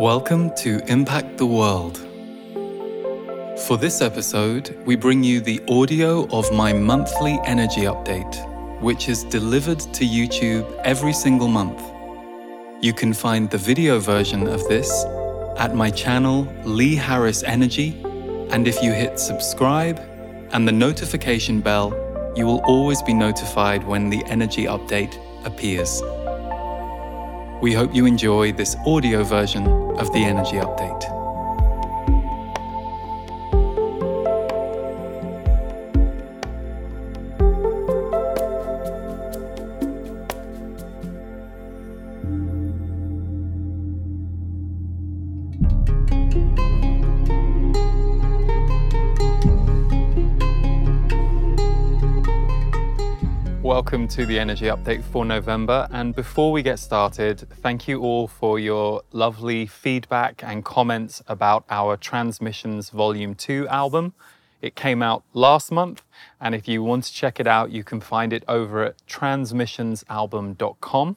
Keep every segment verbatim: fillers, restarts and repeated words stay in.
Welcome to Impact the World. For this episode, we bring you the audio of my monthly energy update, which is delivered to YouTube every single month. You can find the video version of this at my channel, Lee Harris Energy, and if you hit subscribe and the notification bell, you will always be notified when the energy update appears. We hope you enjoy this audio version of the energy update. Welcome to the energy update for November, and before we get started, thank you all for your lovely feedback and comments about our Transmissions Volume two album. It came out last month, and if you want to check it out, you can find it over at transmissions album dot com.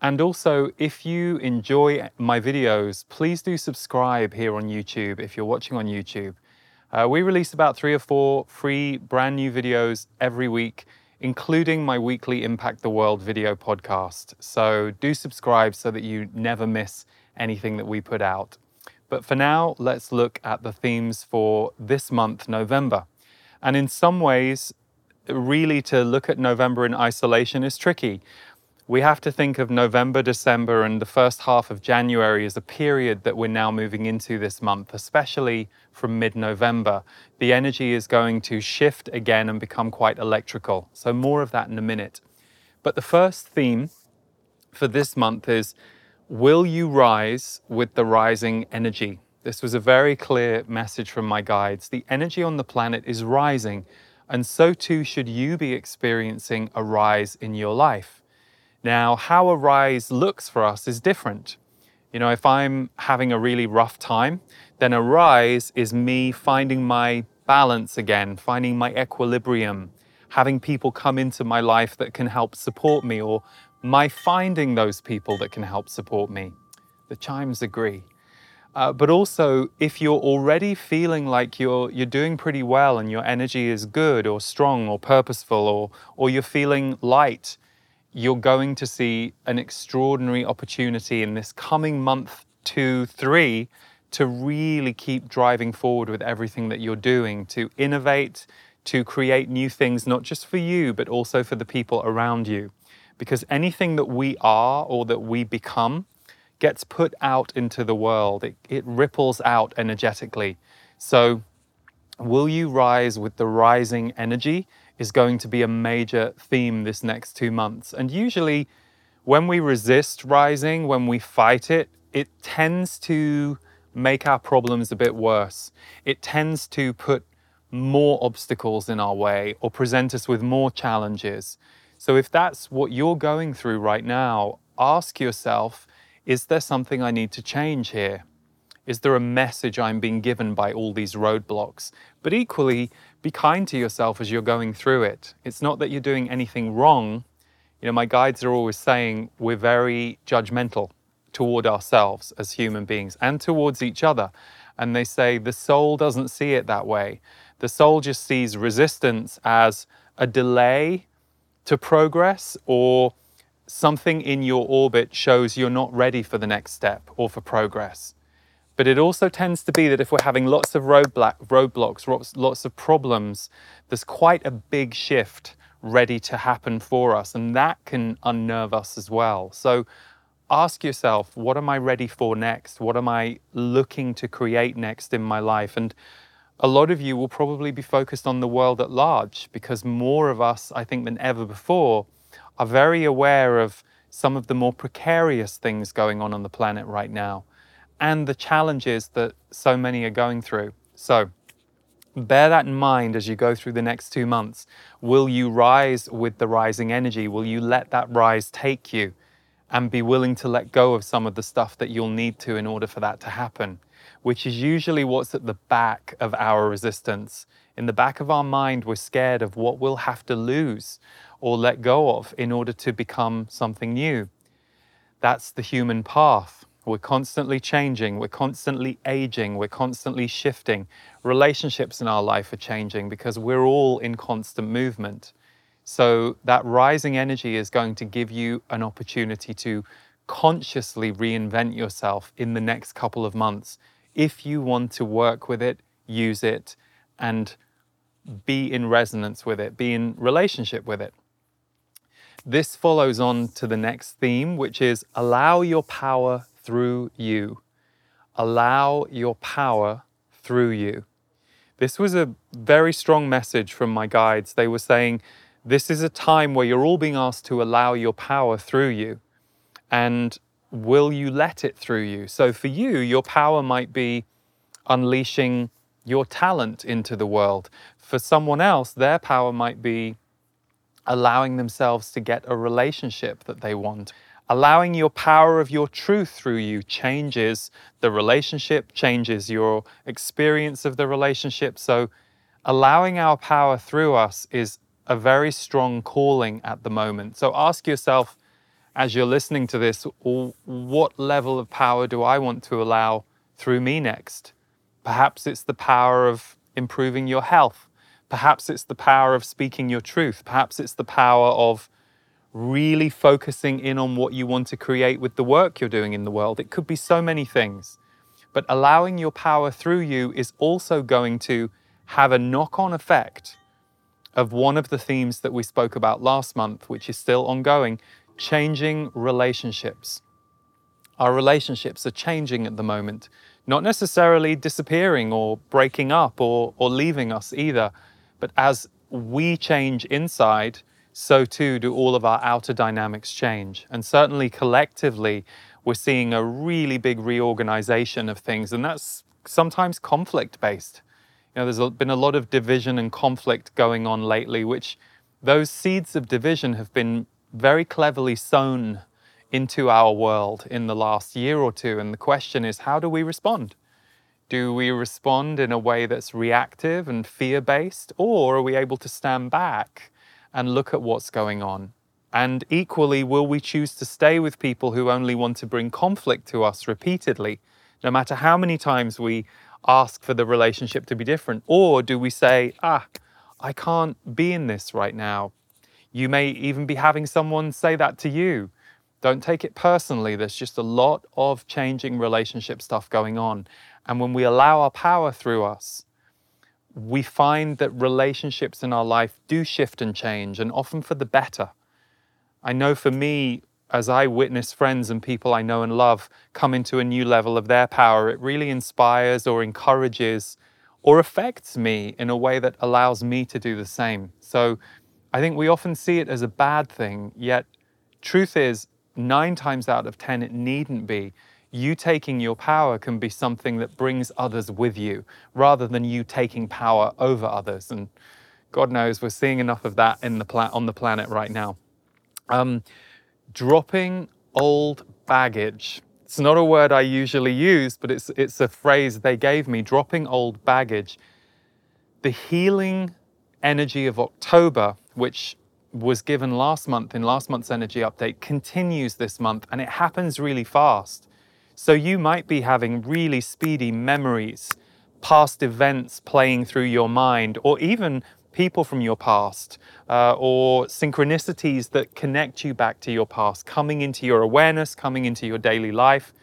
And also, if you enjoy my videos, please do subscribe here on YouTube if you're watching on YouTube. Uh, we release about three or four free brand new videos every week, including my weekly Impact the World video podcast. So do subscribe so that you never miss anything that we put out. But for now, let's look at the themes for this month, November. And in some ways, really to look at November in isolation is tricky. We have to think of November, December, and the first half of January as a period that we're now moving into this month, especially from mid-November. The energy is going to shift again and become quite electrical. So more of that in a minute. But the first theme for this month is, will you rise with the rising energy? This was a very clear message from my guides. The energy on the planet is rising, and so too should you be experiencing a rise in your life. Now, how a rise looks for us is different. You know, if I'm having a really rough time, then a rise is me finding my balance again, finding my equilibrium, having people come into my life that can help support me, or my finding those people that can help support me. The chimes agree. Uh, but also, if you're already feeling like you're you're doing pretty well and your energy is good or strong or purposeful, or or you're feeling light, you're going to see an extraordinary opportunity in this coming month, two, three, to really keep driving forward with everything that you're doing, to innovate, to create new things, not just for you, but also for the people around you. Because anything that we are or that we become gets put out into the world. It, it ripples out energetically. So, will you rise with the rising energy? Is going to be a major theme this next two months. And usually when we resist rising, when we fight it, it tends to make our problems a bit worse. It tends to put more obstacles in our way or present us with more challenges. So if that's what you're going through right now, ask yourself, is there something I need to change here? Is there a message I'm being given by all these roadblocks? But equally, be kind to yourself as you're going through it. It's not that you're doing anything wrong. You know, my guides are always saying we're very judgmental toward ourselves as human beings and towards each other. And they say the soul doesn't see it that way. The soul just sees resistance as a delay to progress, or something in your orbit shows you're not ready for the next step or for progress. But it also tends to be that if we're having lots of roadblocks, lots of problems, there's quite a big shift ready to happen for us, and that can unnerve us as well. So ask yourself, what am I ready for next? What am I looking to create next in my life? And a lot of you will probably be focused on the world at large, because more of us, I think, than ever before, are very aware of some of the more precarious things going on on the planet right now, and the challenges that so many are going through. So bear that in mind as you go through the next two months. Will you rise with the rising energy? Will you let that rise take you and be willing to let go of some of the stuff that you'll need to in order for that to happen, which is usually what's at the back of our resistance. In the back of our mind, we're scared of what we'll have to lose or let go of in order to become something new. That's the human path. We're constantly changing, we're constantly aging, we're constantly shifting. Relationships in our life are changing because we're all in constant movement. So that rising energy is going to give you an opportunity to consciously reinvent yourself in the next couple of months. If you want to work with it, use it, and be in resonance with it, be in relationship with it. This follows on to the next theme, which is allow your power through you. Allow your power through you. This was a very strong message from my guides. They were saying, this is a time where you're all being asked to allow your power through you. And will you let it through you? So for you, your power might be unleashing your talent into the world. For someone else, their power might be allowing themselves to get a relationship that they want. Allowing your power of your truth through you changes the relationship, changes your experience of the relationship. So allowing our power through us is a very strong calling at the moment. So ask yourself, as you're listening to this, what level of power do I want to allow through me next? Perhaps it's the power of improving your health. Perhaps it's the power of speaking your truth. Perhaps it's the power of really focusing in on what you want to create with the work you're doing in the world. It could be so many things. But allowing your power through you is also going to have a knock-on effect of one of the themes that we spoke about last month, which is still ongoing, changing relationships. Our relationships are changing at the moment, not necessarily disappearing or breaking up or, or leaving us either. But as we change inside, so too do all of our outer dynamics change. And certainly collectively, we're seeing a really big reorganization of things. And that's sometimes conflict-based. You know, there's been a lot of division and conflict going on lately, which those seeds of division have been very cleverly sown into our world in the last year or two. And the question is, how do we respond? Do we respond in a way that's reactive and fear-based, or are we able to stand back and look at what's going on? And equally, will we choose to stay with people who only want to bring conflict to us repeatedly, no matter how many times we ask for the relationship to be different? Or do we say, ah, I can't be in this right now? You may even be having someone say that to you. Don't take it personally. There's just a lot of changing relationship stuff going on. And when we allow our power through us, we find that relationships in our life do shift and change, and often for the better. I know for me, as I witness friends and people I know and love come into a new level of their power, it really inspires or encourages or affects me in a way that allows me to do the same. So I think we often see it as a bad thing, yet truth is, nine times out of ten, it needn't be. You taking your power can be something that brings others with you, rather than you taking power over others. And God knows we're seeing enough of that in the pla- on the planet right now. Um, dropping old baggage. It's not a word I usually use, but it's, it's a phrase they gave me, dropping old baggage. The healing energy of October, which was given last month in last month's energy update, continues this month, and it happens really fast. So you might be having really speedy memories, past events playing through your mind, or even people from your past, uh, or synchronicities that connect you back to your past, coming into your awareness, coming into your daily life,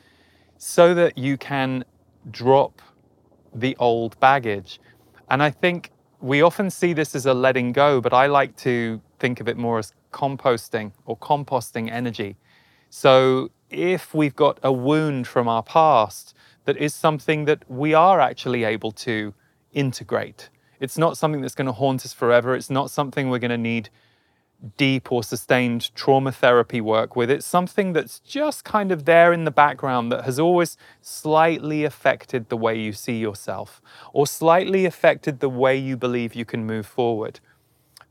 so that you can drop the old baggage. And I think we often see this as a letting go, but I like to think of it more as composting or composting energy. So if we've got a wound from our past, that is something that we are actually able to integrate. It's not something that's going to haunt us forever. It's not something we're going to need deep or sustained trauma therapy work with. It's something that's just kind of there in the background that has always slightly affected the way you see yourself, or slightly affected the way you believe you can move forward.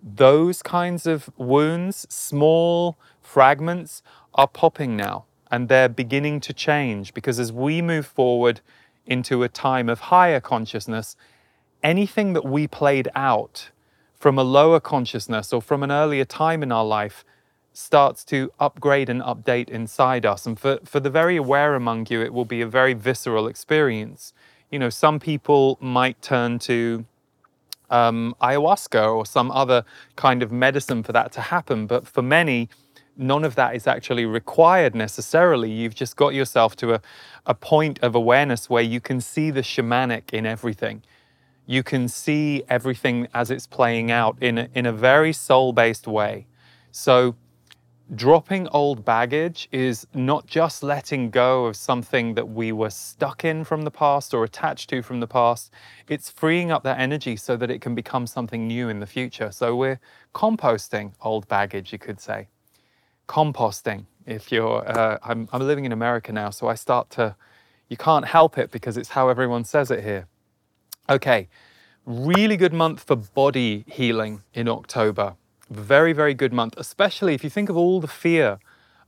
Those kinds of wounds, small fragments, are popping now, and they're beginning to change, because as we move forward into a time of higher consciousness, anything that we played out from a lower consciousness or from an earlier time in our life starts to upgrade and update inside us. And for, for the very aware among you, it will be a very visceral experience. You know, some people might turn to um, ayahuasca or some other kind of medicine for that to happen. But for many, none of that is actually required necessarily. You've just got yourself to a, a point of awareness where you can see the shamanic in everything. You can see everything as it's playing out in a, in a very soul-based way. So dropping old baggage is not just letting go of something that we were stuck in from the past or attached to from the past. It's freeing up that energy so that it can become something new in the future. So we're composting old baggage, you could say. Composting. If you're, uh, I'm, I'm living in America now, so I start to, you can't help it because it's how everyone says it here. Okay, really good month for body healing in October. Very, very good month, especially if you think of all the fear,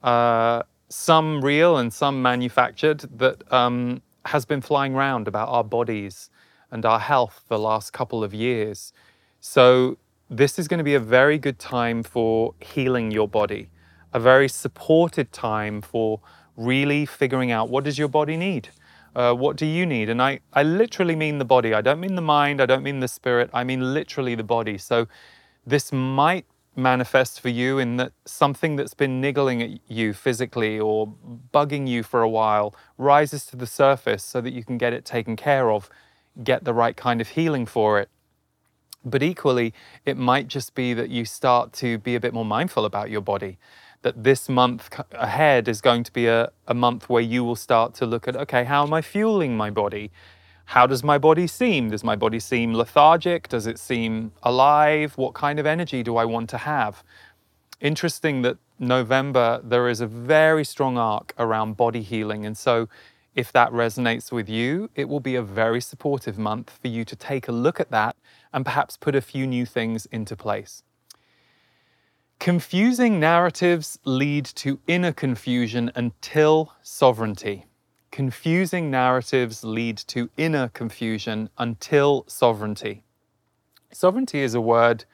uh, some real and some manufactured, that um, has been flying around about our bodies and our health the last couple of years. So this is going to be a very good time for healing your body, a very supported time for really figuring out, what does your body need? Uh, what do you need? And I, I literally mean the body. I don't mean the mind. I don't mean the spirit. I mean literally the body. So this might manifest for you in that something that's been niggling at you physically or bugging you for a while rises to the surface so that you can get it taken care of, get the right kind of healing for it. But equally, it might just be that you start to be a bit more mindful about your body, that this month ahead is going to be a, a month where you will start to look at, okay, how am I fueling my body? How does my body seem? Does my body seem lethargic? Does it seem alive? What kind of energy do I want to have? Interesting that November, there is a very strong arc around body healing. And so if that resonates with you, it will be a very supportive month for you to take a look at that and perhaps put a few new things into place. Confusing narratives lead to inner confusion until sovereignty. Confusing narratives lead to inner confusion until sovereignty. Sovereignty is a word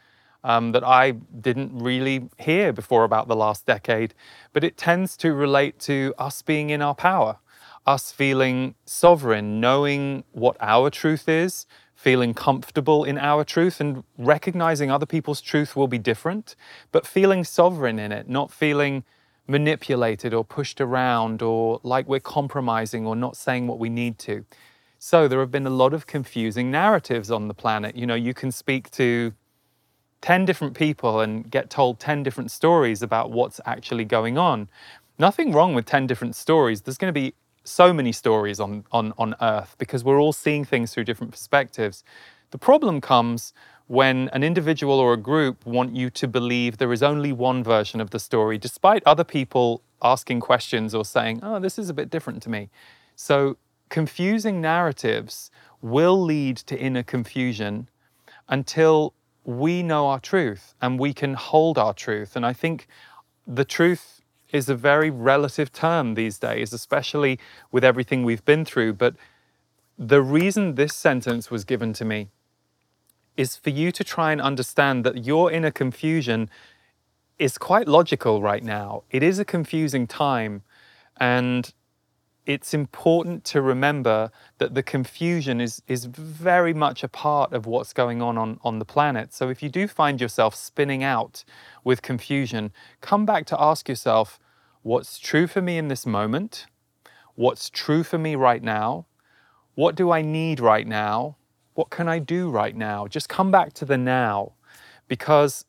um, that I didn't really hear before about the last decade, but it tends to relate to us being in our power, us feeling sovereign, knowing what our truth is, feeling comfortable in our truth, and recognizing other people's truth will be different, but feeling sovereign in it, not feeling manipulated or pushed around or like we're compromising or not saying what we need to. So there have been a lot of confusing narratives on the planet. You know, you can speak to ten different people and get told ten different stories about what's actually going on. Nothing wrong with ten different stories. There's going to be so many stories on, on, on Earth because we're all seeing things through different perspectives. The problem comes when an individual or a group want you to believe there is only one version of the story, despite other people asking questions or saying, oh, this is a bit different to me. So confusing narratives will lead to inner confusion until we know our truth and we can hold our truth. And I think the truth is a very relative term these days, especially with everything we've been through. But the reason this sentence was given to me is for you to try and understand that your inner confusion is quite logical right now. It is a confusing time, and it's important to remember that the confusion is, is very much a part of what's going on, on on the planet. So if you do find yourself spinning out with confusion, come back to ask yourself, what's true for me in this moment? What's true for me right now? What do I need right now? What can I do right now? Just come back to the now, because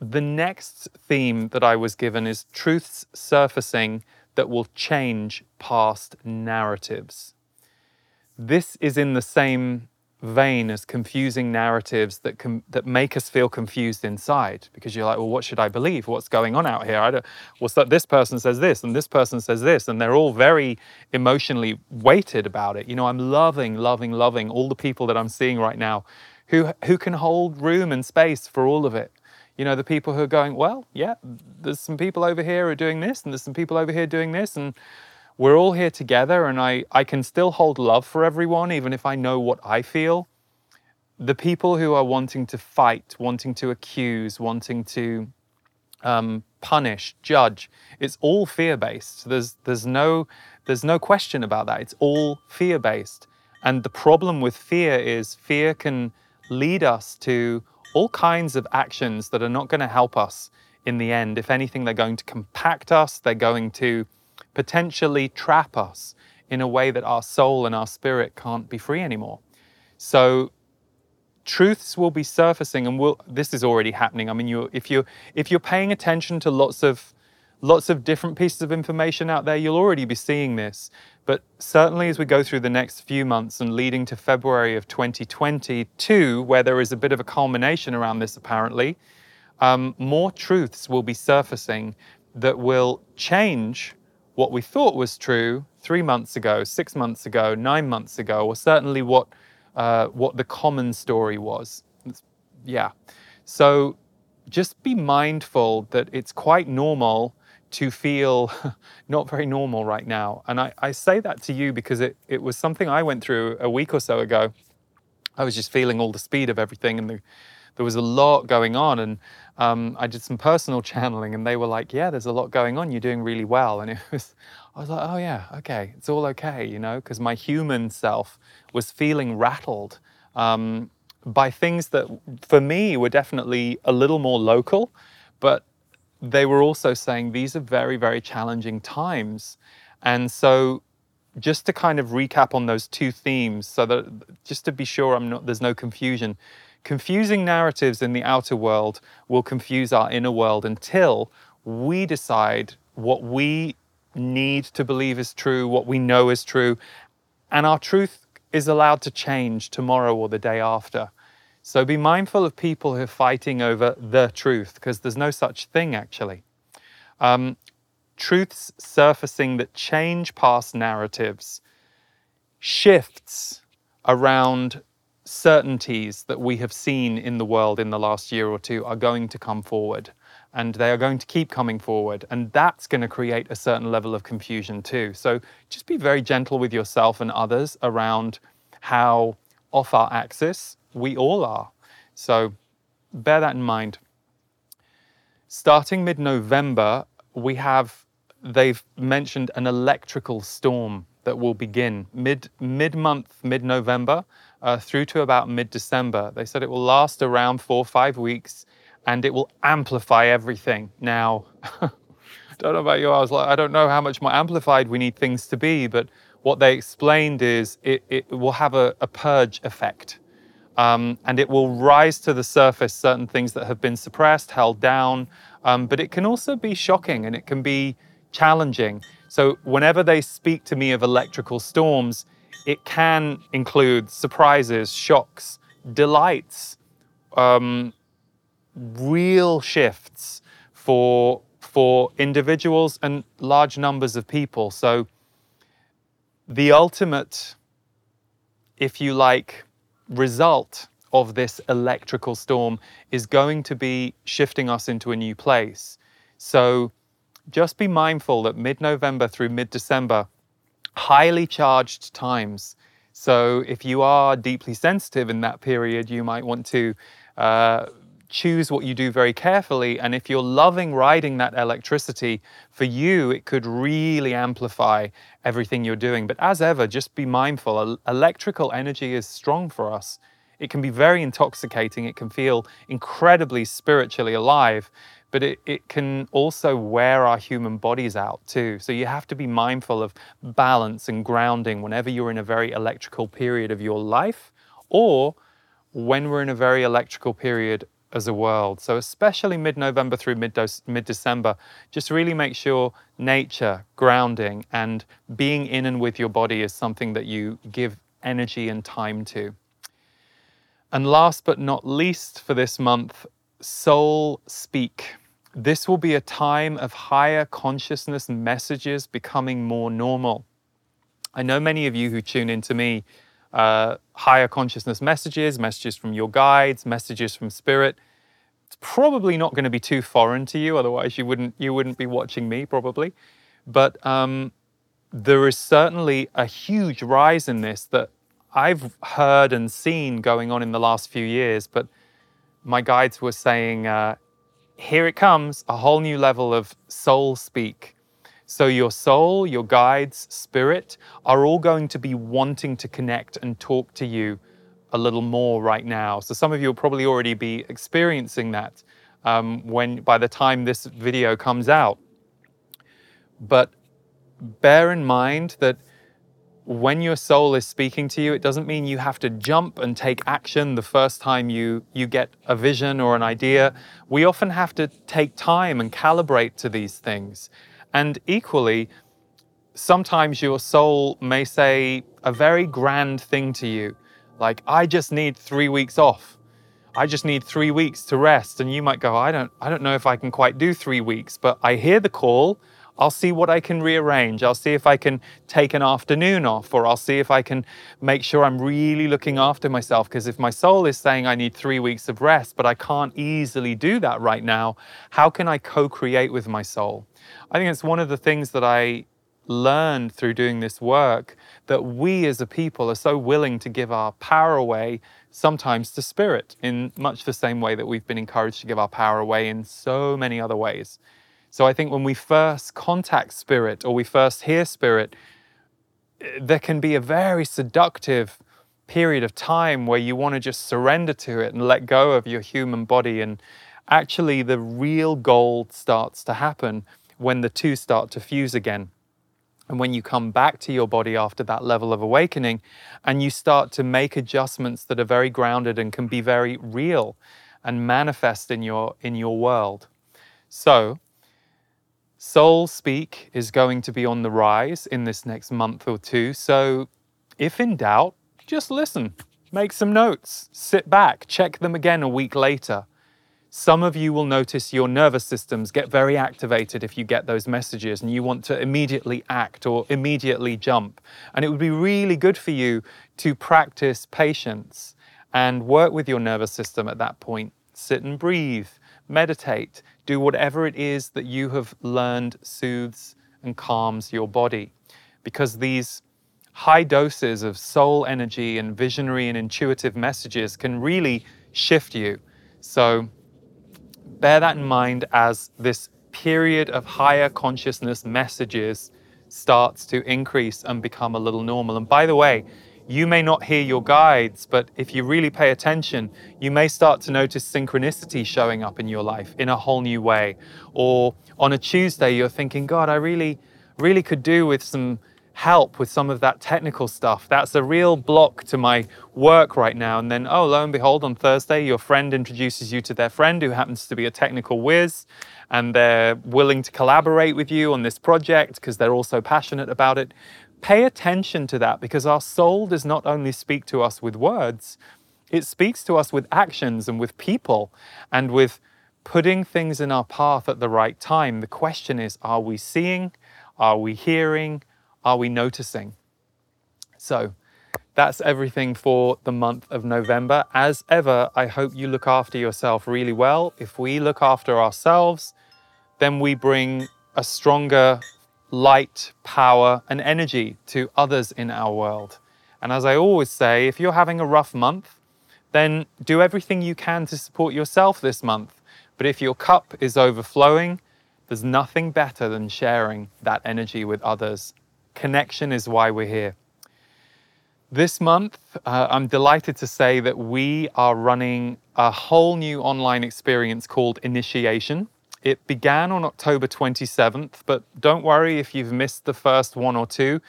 the next theme that I was given is truths surfacing that will change past narratives. This is in the same vein as confusing narratives that com- that make us feel confused inside, because you're like, well, what should I believe? What's going on out here? I don't, well, so this person says this, and this person says this, and they're all very emotionally weighted about it. You know, I'm loving, loving, loving all the people that I'm seeing right now who who can hold room and space for all of it. You know, the people who are going, well, yeah, there's some people over here who are doing this, and there's some people over here doing this, and we're all here together, and I, I can still hold love for everyone, even if I know what I feel. The people who are wanting to fight, wanting to accuse, wanting to um, punish, judge. It's all fear-based. There's, there's, no, there's no question about that. It's all fear-based. And the problem with fear is fear can lead us to all kinds of actions that are not going to help us in the end. If anything, they're going to compact us. They're going to potentially trap us in a way that our soul and our spirit can't be free anymore. So truths will be surfacing, and we'll, this is already happening. I mean, you if you if you're paying attention to lots of lots of different pieces of information out there, you'll already be seeing this. But certainly as we go through the next few months and leading to February of twenty twenty-two, where there is a bit of a culmination around this apparently, um, more truths will be surfacing that will change what we thought was true three months ago, six months ago, nine months ago, or certainly what uh, what the common story was. It's, yeah. So just be mindful that it's quite normal to feel not very normal right now. And I, I say that to you because it, it was something I went through a week or so ago. I was just feeling all the speed of everything, and the, there was a lot going on. And um, I did some personal channeling, and they were like, yeah, there's a lot going on. You're doing really well. And it was, I was like, oh yeah, okay. It's all okay, you know, because my human self was feeling rattled um, by things that for me were definitely a little more local, but they were also saying these are very, very challenging times. And so just to kind of recap on those two themes, so that just to be sure I'm not, there's no confusion. Confusing narratives in the outer world will confuse our inner world until we decide what we need to believe is true, what we know is true, and our truth is allowed to change tomorrow or the day after. So be mindful of people who are fighting over the truth, because there's no such thing, actually. Um, truths surfacing that change past narratives, shifts around certainties that we have seen in the world in the last year or two are going to come forward, and they are going to keep coming forward, and that's going to create a certain level of confusion too. So just be very gentle with yourself and others around how off our axis we all are. So bear that in mind. Starting mid-November, we have, they've mentioned an electrical storm that will begin mid, mid-month, mid-November uh, through to about mid-December. They said it will last around four or five weeks and it will amplify everything. Now, I don't know about you, I was like, I don't know how much more amplified we need things to be, but what they explained is it, it will have a, a purge effect. Um, and it will rise to the surface certain things that have been suppressed, held down, um, but it can also be shocking and it can be challenging. So whenever they speak to me of electrical storms, it can include surprises, shocks, delights, um, real shifts for, for individuals and large numbers of people. So the ultimate, if you like, result of this electrical storm is going to be shifting us into a new place. So just be mindful that mid-November through mid-December, highly charged times. So if you are deeply sensitive in that period, you might want to uh, choose what you do very carefully. And if you're loving riding that electricity, for you, it could really amplify everything you're doing. But as ever, just be mindful. Electrical energy is strong for us. It can be very intoxicating. It can feel incredibly spiritually alive, but it, it can also wear our human bodies out too. So you have to be mindful of balance and grounding whenever you're in a very electrical period of your life, or when we're in a very electrical period as a world. So especially mid-November through mid-December, just really make sure nature, grounding, and being in and with your body is something that you give energy and time to. And last but not least for this month, Soul Speak. This will be a time of higher consciousness messages becoming more normal. I know many of you who tune in to me Uh, higher consciousness messages, messages from your guides, messages from spirit. It's probably not going to be too foreign to you, otherwise you wouldn't you wouldn't be watching me probably. But um, there is certainly a huge rise in this that I've heard and seen going on in the last few years. But my guides were saying uh, here it comes, a whole new level of soul speak. So your soul, your guides, spirit are all going to be wanting to connect and talk to you a little more right now. So some of you will probably already be experiencing that um, when by the time this video comes out. But bear in mind that when your soul is speaking to you, it doesn't mean you have to jump and take action the first time you, you get a vision or an idea. We often have to take time and calibrate to these things. And equally, sometimes your soul may say a very grand thing to you, like, I just need three weeks off. I just need three weeks to rest. And you might go, I don't, I don't know if I can quite do three weeks, but I hear the call. I'll see what I can rearrange. I'll see if I can take an afternoon off, or I'll see if I can make sure I'm really looking after myself. Because if my soul is saying I need three weeks of rest, but I can't easily do that right now, how can I co-create with my soul? I think it's one of the things that I learned through doing this work, that we as a people are so willing to give our power away, sometimes to spirit, in much the same way that we've been encouraged to give our power away in so many other ways. So I think when we first contact spirit, or we first hear spirit, there can be a very seductive period of time where you want to just surrender to it and let go of your human body. And actually the real gold starts to happen when the two start to fuse again. And when you come back to your body after that level of awakening, and you start to make adjustments that are very grounded and can be very real and manifest in your, in your world. So soul speak is going to be on the rise in this next month or two. So if in doubt, just listen, make some notes, sit back, check them again a week later. Some of you will notice your nervous systems get very activated if you get those messages and you want to immediately act or immediately jump. And it would be really good for you to practice patience and work with your nervous system at that point. Sit and breathe, meditate, do whatever it is that you have learned soothes and calms your body. Because these high doses of soul energy and visionary and intuitive messages can really shift you. So bear that in mind as this period of higher consciousness messages starts to increase and become a little normal. And by the way, you may not hear your guides, but if you really pay attention, you may start to notice synchronicity showing up in your life in a whole new way. Or on a Tuesday, you're thinking, God, I really, really could do with some help with some of that technical stuff. That's a real block to my work right now. And then, oh, lo and behold, on Thursday, your friend introduces you to their friend who happens to be a technical whiz, and they're willing to collaborate with you on this project because they're also passionate about it. Pay attention to that, because our soul does not only speak to us with words, it speaks to us with actions and with people and with putting things in our path at the right time. The question is, are we seeing? Are we hearing? Are we noticing? So that's everything for the month of November. As ever, I hope you look after yourself really well. If we look after ourselves, then we bring a stronger light, power, and energy to others in our world. And as I always say, if you're having a rough month, then do everything you can to support yourself this month. But if your cup is overflowing, there's nothing better than sharing that energy with others. Connection is why we're here. This month, uh, I'm delighted to say that we are running a whole new online experience called Initiation. It began on October twenty-seventh, but don't worry if you've missed the first one or two.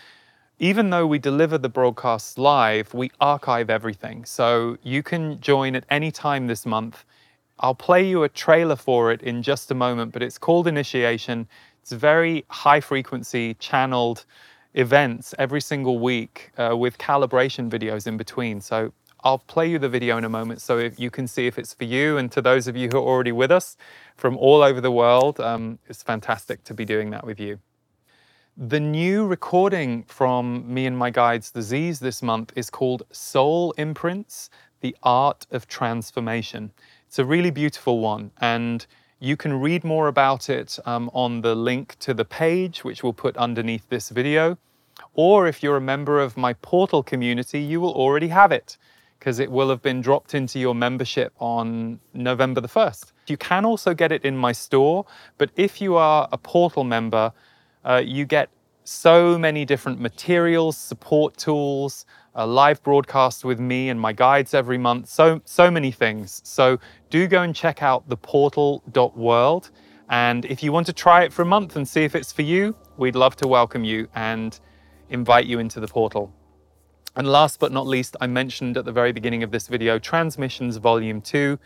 Even though we deliver the broadcasts live, we archive everything. So you can join at any time this month. I'll play you a trailer for it in just a moment, but it's called Initiation. It's very high frequency, channeled events every single week uh, with calibration videos in between. So I'll play you the video in a moment so if you can see if it's for you. And to those of you who are already with us from all over the world, um, it's fantastic to be doing that with you. The new recording from me and my guides, the Zs, this month is called Soul Imprints, The Art of Transformation. It's a really beautiful one, and you can read more about it um, on the link to the page, which we'll put underneath this video. Or if you're a member of my portal community, you will already have it. because it will have been dropped into your membership on November the first. You can also get it in my store, but if you are a Portal member, uh, you get so many different materials, support tools, a live broadcast with me and my guides every month, so so many things. So do go and check out the portal dot world. And if you want to try it for a month and see if it's for you, we'd love to welcome you and invite you into the portal. And last but not least, I mentioned at the very beginning of this video, Transmissions Volume two.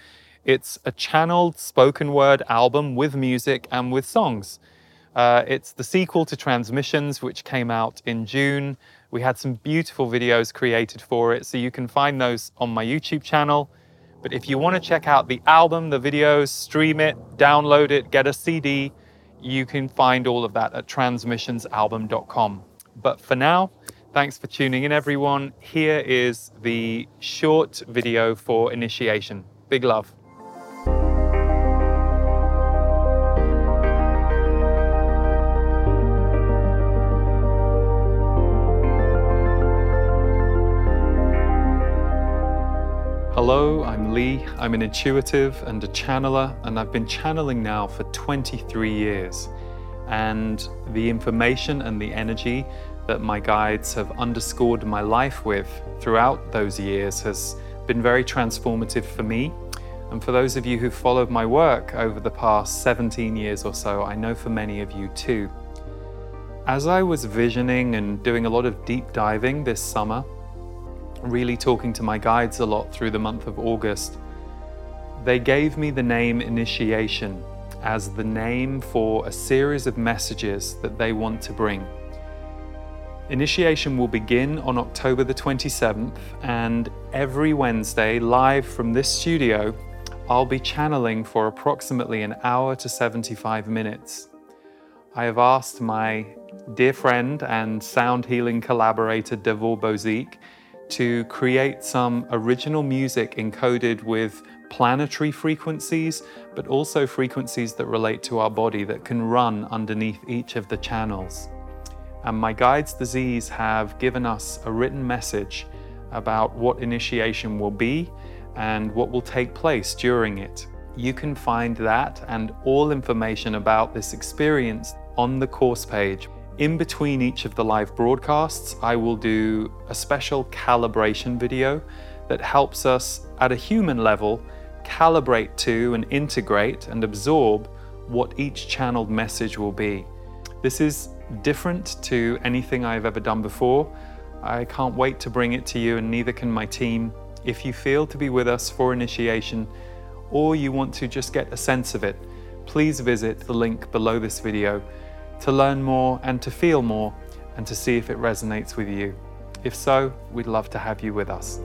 It's a channeled spoken word album with music and with songs. Uh, it's the sequel to Transmissions, which came out in June. We had some beautiful videos created for it, so you can find those on my YouTube channel. But if you want to check out the album, the videos, stream it, download it, get a C D, you can find all of that at transmissions album dot com. But for now, thanks for tuning in, everyone. Here is the short video for Initiation. Big love. Hello, I'm Lee. I'm an intuitive and a channeler, and I've been channeling now for twenty-three years. And the information and the energy that my guides have underscored my life with throughout those years has been very transformative for me. And for those of you who've followed my work over the past seventeen years or so, I know for many of you too. As I was visioning and doing a lot of deep diving this summer, really talking to my guides a lot through the month of August, they gave me the name Initiation as the name for a series of messages that they want to bring. Initiation will begin on October the twenty-seventh, and every Wednesday, live from this studio, I'll be channeling for approximately an hour to seventy-five minutes. I have asked my dear friend and sound healing collaborator, Devor Bozik, to create some original music encoded with planetary frequencies, but also frequencies that relate to our body that can run underneath each of the channels. And my guides, the Zs, have given us a written message about what Initiation will be and what will take place during it. You can find that and all information about this experience on the course page. In between each of the live broadcasts, I will do a special calibration video that helps us at a human level calibrate to and integrate and absorb what each channeled message will be. This is different to anything I've ever done before. I can't wait to bring it to you, and neither can my team. If you feel to be with us for Initiation, or you want to just get a sense of it, please visit the link below this video to learn more and to feel more and to see if it resonates with you. If so, we'd love to have you with us.